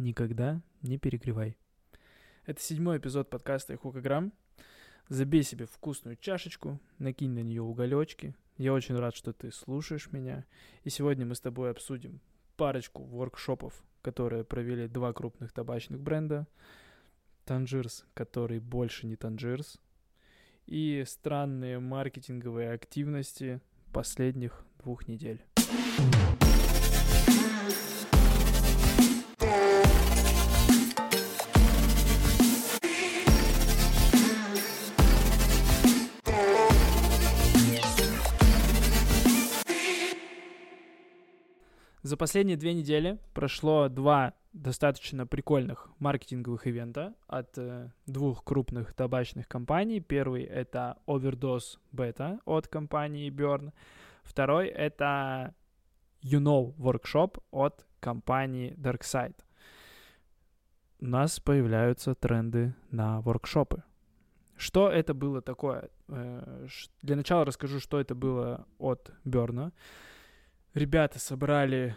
никогда не перегревай. Это 7-й эпизод подкаста Hookagram. Забей себе вкусную чашечку, накинь на нее уголечки. Я очень рад, что ты слушаешь меня. И сегодня мы с тобой обсудим парочку воркшопов, которые провели два крупных табачных бренда. Танжирс, который больше не Танжирс. И странные маркетинговые активности последних 2 недель. За последние 2 недели прошло 2 достаточно прикольных маркетинговых ивента от 2 крупных табачных компаний. Первый — это Overdose Beta от компании Берн. Второй — это воркшоп от компании Дарксайд. У нас появляются тренды на воркшопы. Что это было такое? Для начала расскажу, что это было от Берна. Ребята собрали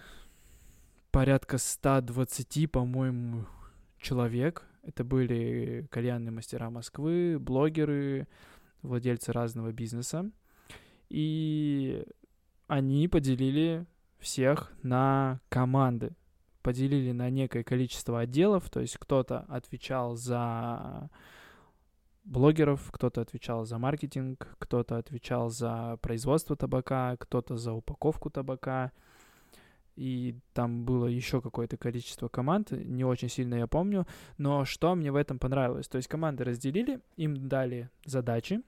порядка 120, по-моему, человек. Это были кальянные мастера Москвы, блогеры, владельцы разного бизнеса. И они поделили всех на команды. Поделили на некое количество отделов. То есть кто-то отвечал за блогеров, кто-то отвечал за маркетинг, кто-то отвечал за производство табака, кто-то за упаковку табака. И там было еще какое-то количество команд, не очень сильно я помню. Но что мне в этом понравилось? То есть команды разделили, им дали задачи,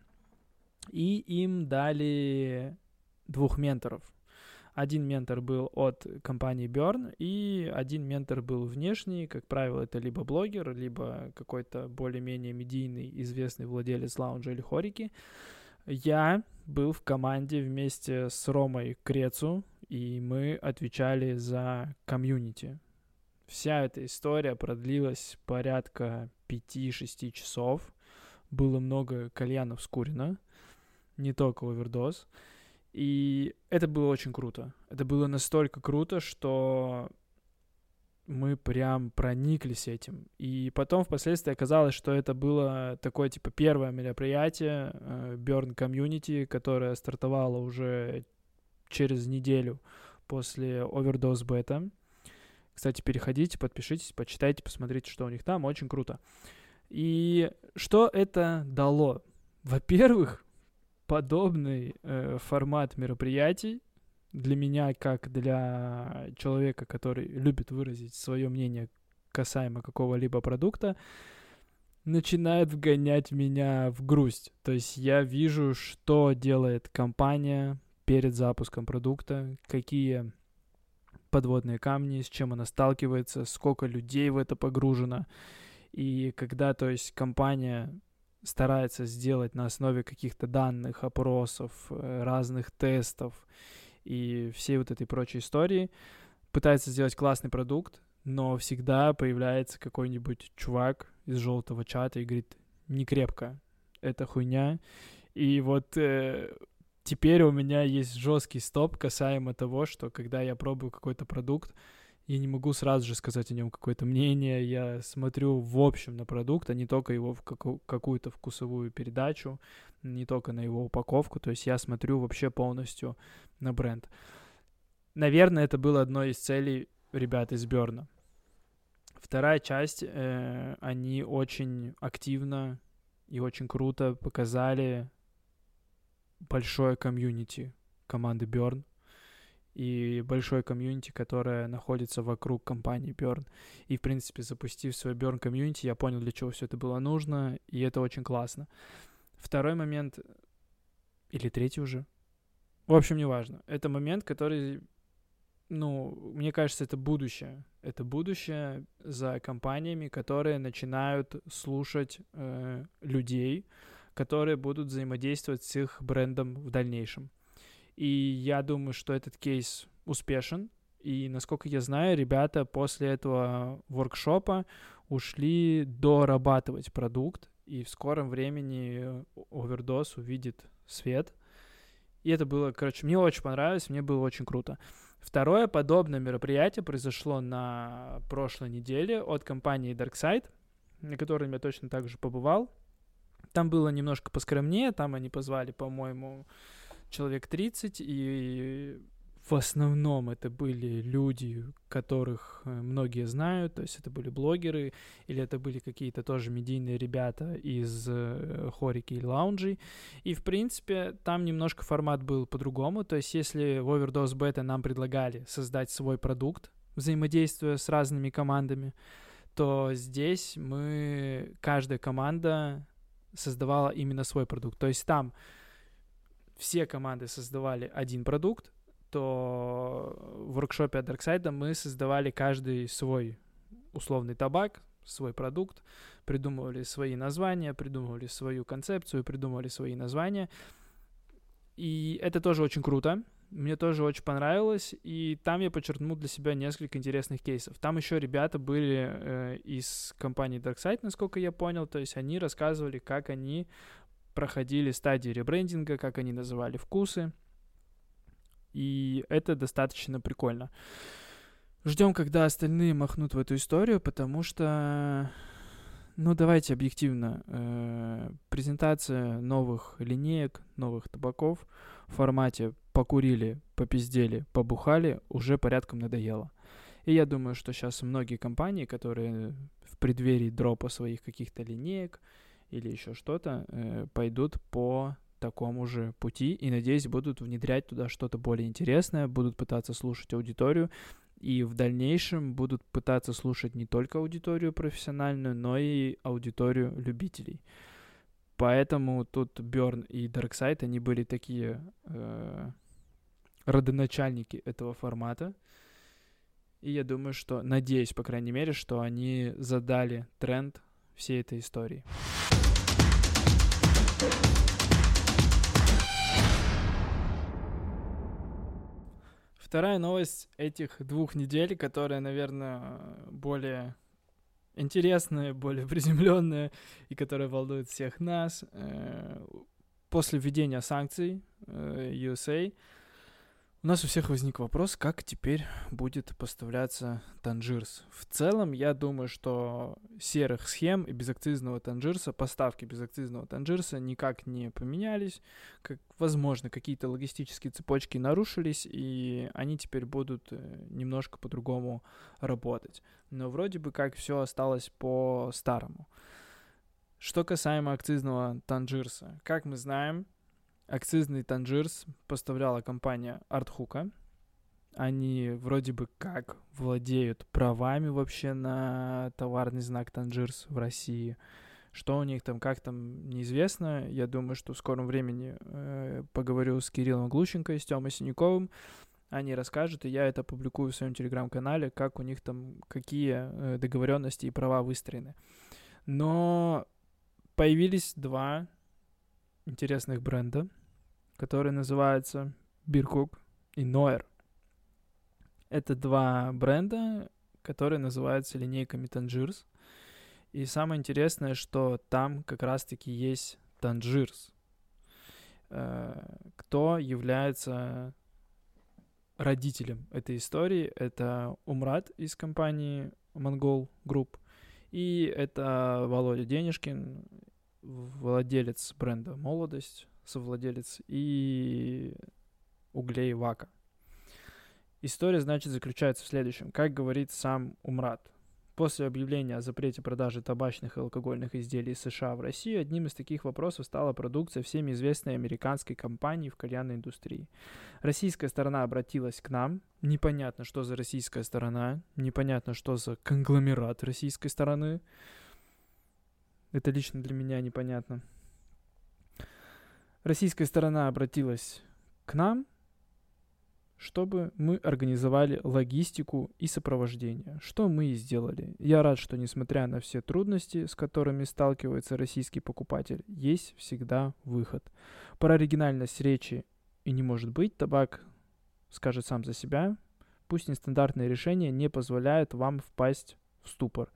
и им дали 2 менторов. Один ментор был от компании Burn, и один ментор был внешний. Как правило, это либо блогер, либо какой-то более-менее медийный, известный владелец лаунжа или хорики. Я был в команде вместе с Ромой Крецу, и мы отвечали за комьюнити. Вся эта история продлилась порядка 5-6 часов. Было много кальянов скурено, не только Overdose. И это было очень круто. Это было настолько круто, что мы прям прониклись этим. И потом впоследствии оказалось, что это было такое, типа, первое мероприятие Burn Community, которое стартовало уже через неделю после Overdose Beta. Кстати, переходите, подпишитесь, почитайте, посмотрите, что у них там. Очень круто. И что это дало? Во-первых, подобный формат мероприятий для меня, как для человека, который любит выразить свое мнение касаемо какого-либо продукта, начинает вгонять меня в грусть. То есть я вижу, что делает компания перед запуском продукта, какие подводные камни, с чем она сталкивается, сколько людей в это погружено. И когда, то есть, компания старается сделать на основе каких-то данных, опросов, разных тестов и всей вот этой прочей истории, пытается сделать классный продукт, но всегда появляется какой-нибудь чувак из желтого чата и говорит: не крепко, это хуйня. И вот теперь у меня есть жесткий стоп касаемо того, что когда я пробую какой-то продукт, я не могу сразу же сказать о нем какое-то мнение. Я смотрю в общем на продукт, а не только его в какую-то вкусовую передачу, не только на его упаковку. То есть я смотрю вообще полностью на бренд. Наверное, это было одной из целей ребят из Берна. Вторая часть. Они очень активно и очень круто показали большое комьюнити команды Берн. И большой комьюнити, которая находится вокруг компании Burn. И, в принципе, запустив свой Burn комьюнити, я понял, для чего все это было нужно, и это очень классно. Второй момент, или третий уже, в общем, неважно. Это момент, который, мне кажется, это будущее. Это будущее за компаниями, которые начинают слушать людей, которые будут взаимодействовать с их брендом в дальнейшем. И я думаю, что этот кейс успешен. И, насколько я знаю, ребята после этого воркшопа ушли дорабатывать продукт. И в скором времени Overdose увидит свет. И это было, короче, мне очень понравилось, мне было очень круто. Второе подобное мероприятие произошло на прошлой неделе от компании Darkside, на котором я точно так же побывал. Там было немножко поскромнее, там они позвали, по-моему, человек 30, и в основном это были люди, которых многие знают, то есть это были блогеры, или это были какие-то тоже медийные ребята из хорики и лаунжей, и, в принципе, там немножко формат был по-другому, то есть если в Overdose Beta нам предлагали создать свой продукт, взаимодействуя с разными командами, то здесь каждая команда создавала именно свой продукт. То есть там все команды создавали один продукт, то в воркшопе от Дарксайда мы создавали каждый свой условный табак, свой продукт, придумывали свои названия, придумывали свою концепцию, придумывали свои названия. И это тоже очень круто. Мне тоже очень понравилось, и там я подчеркнул для себя несколько интересных кейсов. Там еще ребята были из компании Darkside, насколько я понял, то есть они рассказывали, как они проходили стадии ребрендинга, как они называли вкусы, и это достаточно прикольно. Ждем, когда остальные махнут в эту историю, потому что... Ну, давайте объективно. Презентация новых линеек, новых табаков в формате покурили, попиздели, побухали уже порядком надоело. И я думаю, что сейчас многие компании, которые в преддверии дропа своих каких-то линеек или еще что-то, пойдут по такому же пути и, надеюсь, будут внедрять туда что-то более интересное, будут пытаться слушать аудиторию. И в дальнейшем будут пытаться слушать не только аудиторию профессиональную, но и аудиторию любителей. Поэтому тут Берн и Дарксайд, они были такие родоначальники этого формата. И я думаю, что, надеюсь, по крайней мере, что они задали тренд всей этой истории. Вторая новость этих двух недель, которая, наверное, более интересная, более приземленная и которая волнует всех нас. После введения санкций USA у нас у всех возник вопрос, как теперь будет поставляться танжирс. В целом, я думаю, что серых схем и безакцизного танжирса, поставки безакцизного танжирса никак не поменялись. Возможно, какие-то логистические цепочки нарушились, и они теперь будут немножко по-другому работать. Но вроде бы как все осталось по-старому. Что касаемо акцизного танжирса. Как мы знаем, акцизный танжирс поставляла компания Art Hookah. Они вроде бы как владеют правами вообще на товарный знак танжирс в России. Что у них там, как там, неизвестно. Я думаю, что в скором времени поговорю с Кириллом Глущенко и с Тёмой Синяковым. Они расскажут, и я это опубликую в своем телеграм-канале, как у них там, какие договоренности и права выстроены. Но появились два интересных бренда, которые называются Биркук и Ноер. Это два бренда, которые называются линейками танжирс. И самое интересное, что там как раз-таки есть танжирс, кто является родителем этой истории. Это Умрат из компании Mongol Group, и это Володя Денежкин, владелец бренда «Молодость», совладелец и углей «Вака». История, значит, заключается в следующем. Как говорит сам Умрат, после объявления о запрете продажи табачных и алкогольных изделий из США в Россию, одним из таких вопросов стала продукция всеми известной американской компании в кальянной индустрии. Российская сторона обратилась к нам. Непонятно, что за российская сторона, непонятно, что за конгломерат российской стороны. Это лично для меня непонятно. Российская сторона обратилась к нам, чтобы мы организовали логистику и сопровождение. Что мы и сделали. Я рад, что несмотря на все трудности, с которыми сталкивается российский покупатель, есть всегда выход. Про оригинальность речи и не может быть. Табак скажет сам за себя. Пусть нестандартные решения не позволяют вам впасть в ступор.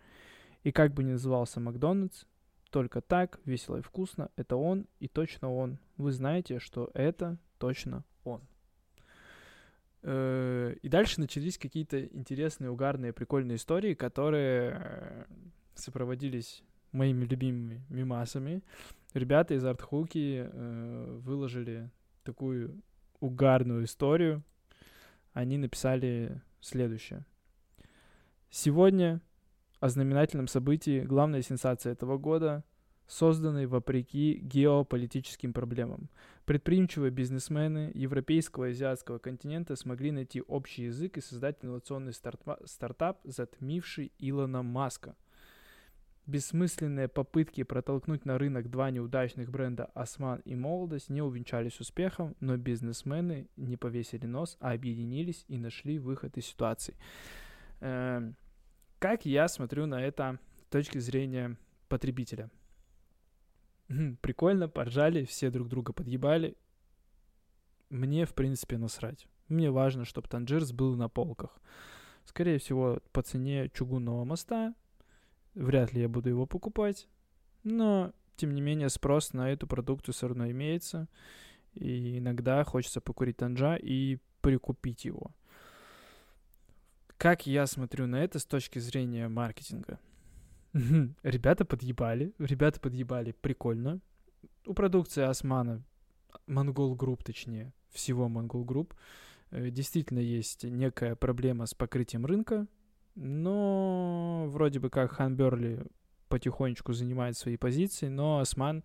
И как бы ни назывался Макдональдс, только так, весело и вкусно, это он и точно он. Вы знаете, что это точно он. И дальше начались какие-то интересные, угарные, прикольные истории, которые сопроводились моими любимыми мемасами. Ребята из Art Hookah выложили такую угарную историю. Они написали следующее. Сегодня о знаменательном событии, главная сенсация этого года, созданной вопреки геополитическим проблемам. Предприимчивые бизнесмены европейского и азиатского континента смогли найти общий язык и создать инновационный стартап, затмивший Илона Маска. Бессмысленные попытки протолкнуть на рынок два неудачных бренда «Осман» и «Молодость» не увенчались успехом, но бизнесмены не повесили нос, а объединились и нашли выход из ситуации. Как я смотрю на это с точки зрения потребителя? Прикольно, поржали, все друг друга подъебали. Мне, в принципе, насрать. Мне важно, чтобы Танжирс был на полках. Скорее всего, по цене чугунного моста. Вряд ли я буду его покупать. Но, тем не менее, спрос на эту продукцию все равно имеется. И иногда хочется покурить танжа и прикупить его. Как я смотрю на это с точки зрения маркетинга? Ребята подъебали, прикольно. У продукции Османа, Mongol Group точнее, всего Mongol Group, действительно есть некая проблема с покрытием рынка, но вроде бы как Ханберли потихонечку занимает свои позиции, но Осман,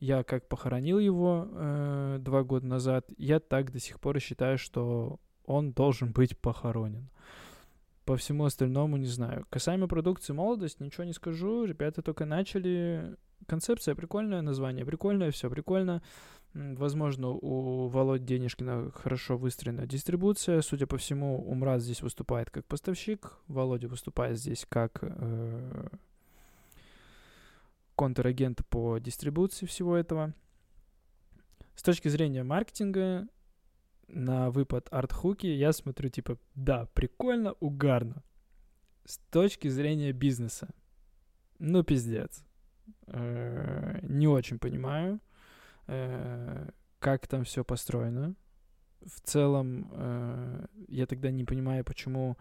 я как похоронил его 2 года назад, я так до сих пор считаю, что он должен быть похоронен. По всему остальному не знаю. Касаемо продукции «Молодость» ничего не скажу. Ребята только начали. Концепция прикольная, название прикольное, все прикольно. Возможно, у Володи Денежкина хорошо выстроена дистрибуция. Судя по всему, Умраз здесь выступает как поставщик. Володя выступает здесь как контрагент по дистрибуции всего этого. С точки зрения маркетинга, на выпад Art Hookah я смотрю, типа, да, прикольно, угарно. С точки зрения бизнеса, ну, пиздец. Не очень понимаю, как там все построено. В целом, я тогда не понимаю, почему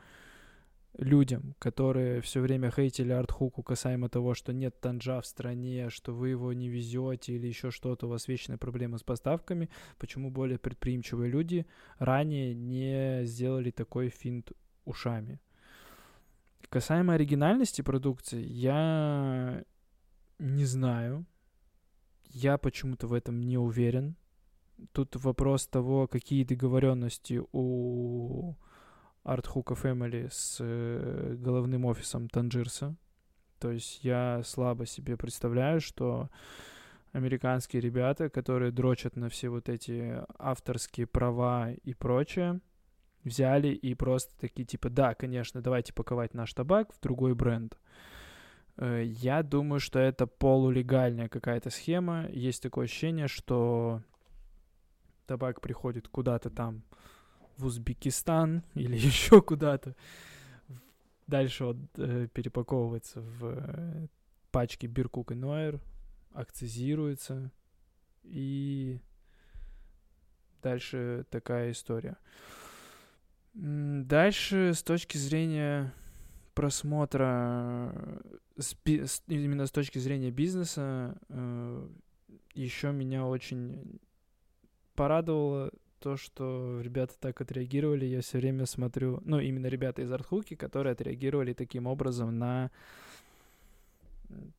людям, которые все время хейтили Art Hookah касаемо того, что нет танжа в стране, что вы его не везете или еще что-то, у вас вечные проблемы с поставками, почему более предприимчивые люди ранее не сделали такой финт ушами. Касаемо оригинальности продукции, я не знаю. Я почему-то в этом не уверен. Тут вопрос того, какие договоренности у Art Hookah Family с головным офисом Танжирса. То есть я слабо себе представляю, что американские ребята, которые дрочат на все вот эти авторские права и прочее, взяли и просто такие типа, да, конечно, давайте паковать наш табак в другой бренд. Я думаю, что это полулегальная какая-то схема. Есть такое ощущение, что табак приходит куда-то там в Узбекистан или еще куда-то. Дальше он перепаковывается в пачки Биркук и Ноер, акцизируется, и дальше такая история. Дальше с точки зрения просмотра, именно с точки зрения бизнеса, еще меня очень порадовало то, что ребята так отреагировали. Я все время смотрю, ну, именно ребята из Art Hookah, которые отреагировали таким образом на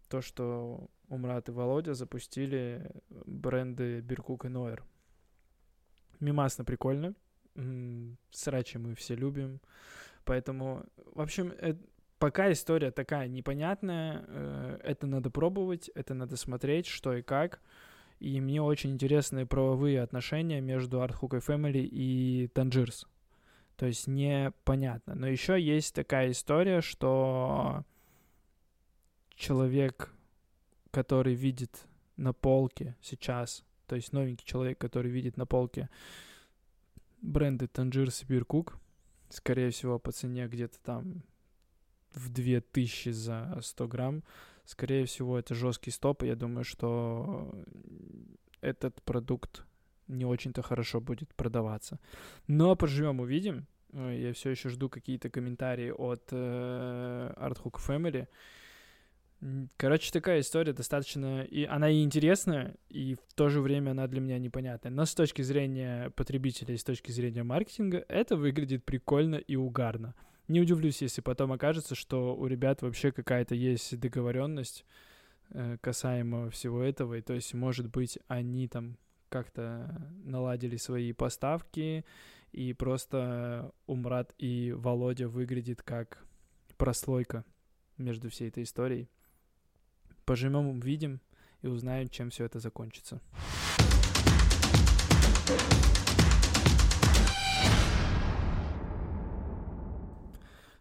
то, что Умрат и Володя запустили бренды Биркук и Ноер. Мемасно прикольно. Срачи мы все любим. Поэтому, в общем, пока история такая непонятная. Это надо пробовать, это надо смотреть, что и как. И мне очень интересны правовые отношения между Art Hookah Family и Tangiers. То есть непонятно. Но еще есть такая история, что человек, который видит на полке сейчас, то есть новенький человек, который видит на полке бренды Tangiers и Биркук, скорее всего, по цене где-то там в 2000 за 100 грамм, скорее всего, это жесткий стоп, и я думаю, что этот продукт не очень-то хорошо будет продаваться. Но поживем, увидим. Я все еще жду какие-то комментарии от Art Hookah Family. Короче, такая история достаточно... И она и интересная, и в то же время она для меня непонятная. Но с точки зрения потребителя и с точки зрения маркетинга это выглядит прикольно и угарно. Не удивлюсь, если потом окажется, что у ребят вообще какая-то есть договоренность касаемо всего этого. И то есть, может быть, они там как-то наладили свои поставки, и просто Умрат и Володя выглядит как прослойка между всей этой историей. Пожмем, увидим и узнаем, чем все это закончится.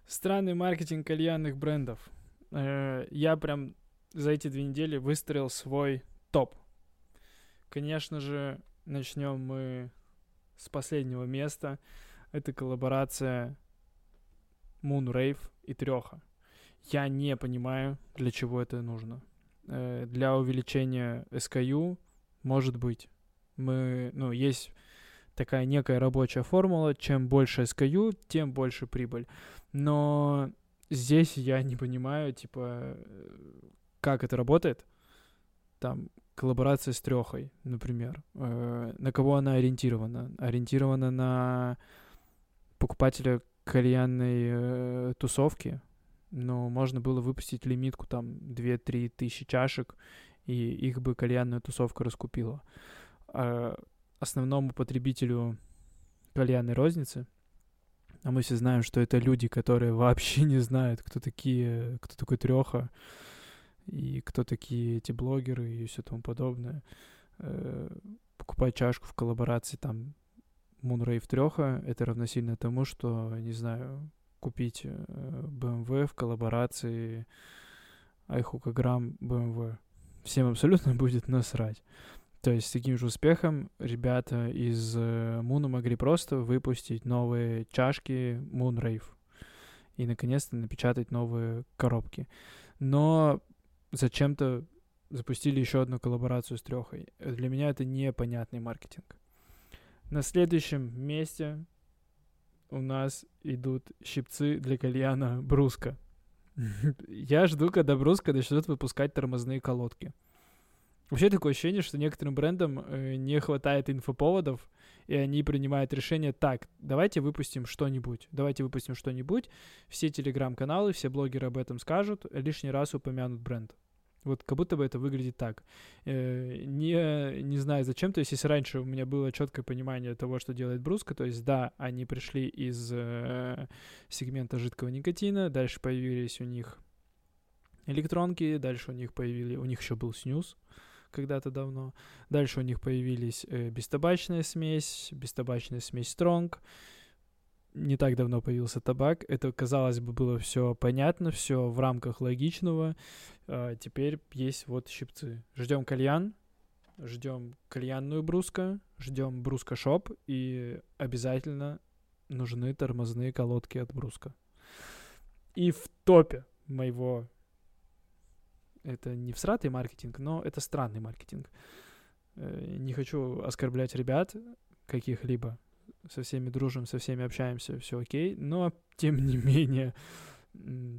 Странный маркетинг кальянных брендов. Я прям за эти 2 недели выстроил свой топ. Конечно же, начнем мы с последнего места. Это коллаборация Moonrave и Треха. Я не понимаю, для чего это нужно. Для увеличения SKU, может быть. Есть такая некая рабочая формула. Чем больше SKU, тем больше прибыль. Но здесь я не понимаю, как это работает. Там коллаборация с Трехой, например. На кого она ориентирована? Ориентирована на покупателя кальянной тусовки. Но можно было выпустить лимитку, там, 2-3 тысячи чашек, и их бы кальянная тусовка раскупила. А основному потребителю кальянной розницы, а мы все знаем, что это люди, которые вообще не знают, кто такой Треха, и кто такие эти блогеры и все тому подобное. Покупать чашку в коллаборации, там, Moonrave Треха, это равносильно тому, что, не знаю... купить BMW в коллаборации Hookagram BMW. Всем абсолютно будет насрать. То есть с таким же успехом ребята из Муна могли просто выпустить новые чашки Moonrave и, наконец-то, напечатать новые коробки. Но зачем-то запустили еще одну коллаборацию с Трехой. Для меня это непонятный маркетинг. На следующем месте... у нас идут щипцы для кальяна Бруска. Я жду, когда Бруска начнут выпускать тормозные колодки. Вообще такое ощущение, что некоторым брендам не хватает инфоповодов, и они принимают решение: так, давайте выпустим что-нибудь, все телеграм-каналы, все блогеры об этом скажут, лишний раз упомянут бренд. Вот как будто бы это выглядит так. Не знаю зачем. То есть если раньше у меня было четкое понимание того, что делает Бруска, то есть да, они пришли из сегмента жидкого никотина, дальше появились у них электронки, дальше у них еще был снюс когда-то давно, дальше у них появились бестабачная смесь стронг, не так давно появился табак. Это, казалось бы, было все понятно, все в рамках логичного. Теперь есть вот щипцы. Ждем кальян, ждем кальянную Бруска, ждем Бруска Шоп, и обязательно нужны тормозные колодки от Бруска. И в топе моего... Это не всратый маркетинг, но это странный маркетинг. Не хочу оскорблять ребят каких-либо. Со всеми дружим, со всеми общаемся, все окей, но, тем не менее,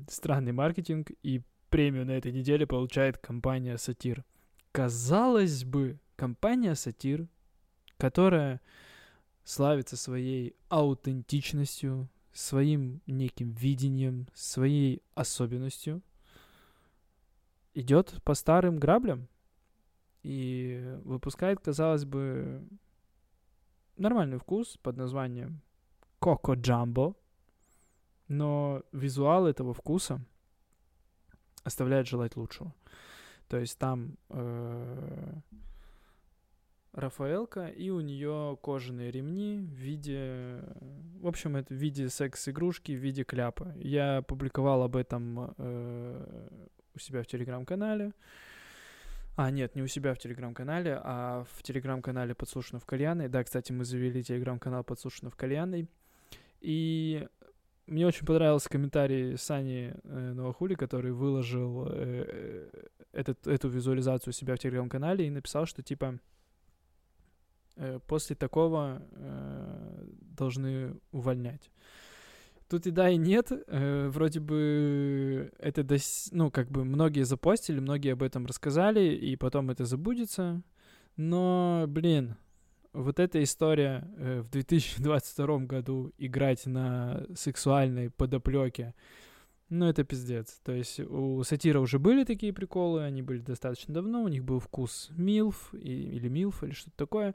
странный маркетинг, и премию на этой неделе получает компания «Сатир». Казалось бы, компания «Сатир», которая славится своей аутентичностью, своим неким видением, своей особенностью, идет по старым граблям и выпускает, казалось бы, нормальный вкус под названием Коко Джамбо, но визуал этого вкуса оставляет желать лучшего. То есть там Рафаэлка, и у нее кожаные ремни в виде... В общем, это в виде секс-игрушки, в виде кляпа. Я публиковал об этом у себя в Телеграм-канале. А, нет, не у себя в Телеграм-канале, а в Телеграм-канале «Подслушано в кальяной». Да, кстати, мы завели Телеграм-канал «Подслушано в кальяной». И мне очень понравился комментарий Сани Новохули, который выложил эту визуализацию у себя в Телеграм-канале и написал, что, после такого должны увольнять. Тут и да, и нет. Вроде бы это, ну, как бы многие запостили, многие об этом рассказали, и потом это забудется. Но, блин, вот эта история в 2022 году играть на сексуальной подоплеке, ну, это пиздец. То есть у Сатира уже были такие приколы, они были достаточно давно, у них был вкус милф или милф, или что-то такое.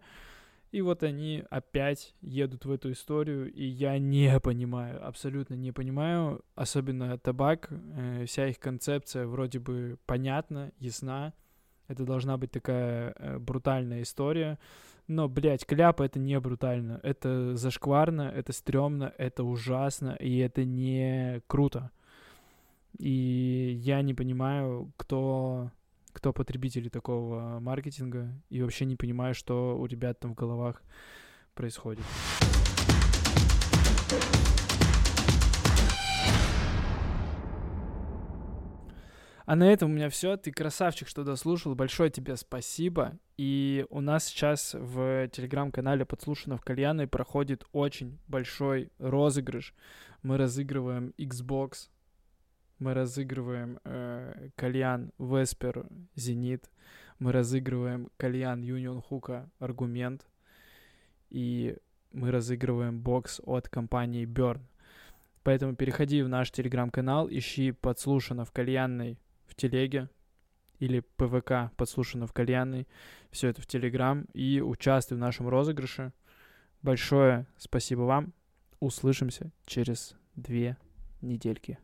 И вот они опять едут в эту историю, и я не понимаю, абсолютно не понимаю, особенно табак, вся их концепция вроде бы понятна, ясна, это должна быть такая брутальная история, но, блядь, кляп — это не брутально, это зашкварно, это стрёмно, это ужасно, и это не круто. И я не понимаю, кто потребители такого маркетинга, и вообще не понимаю, что у ребят там в головах происходит. А на этом у меня все. Ты красавчик, что дослушал. Большое тебе спасибо. И у нас сейчас в телеграм-канале «Подслушано в кальяной» проходит очень большой розыгрыш. Мы разыгрываем Xbox. Мы разыгрываем кальян Веспер Зенит. Мы разыгрываем кальян Юнион Хука Аргумент. И мы разыгрываем бокс от компании Берн. Поэтому переходи в наш телеграм-канал, ищи «Подслушано в кальянной» в телеге или ПВК «Подслушано в кальянной». Все это в телеграм. И участвуй в нашем розыгрыше. Большое спасибо вам. Услышимся через 2 недельки.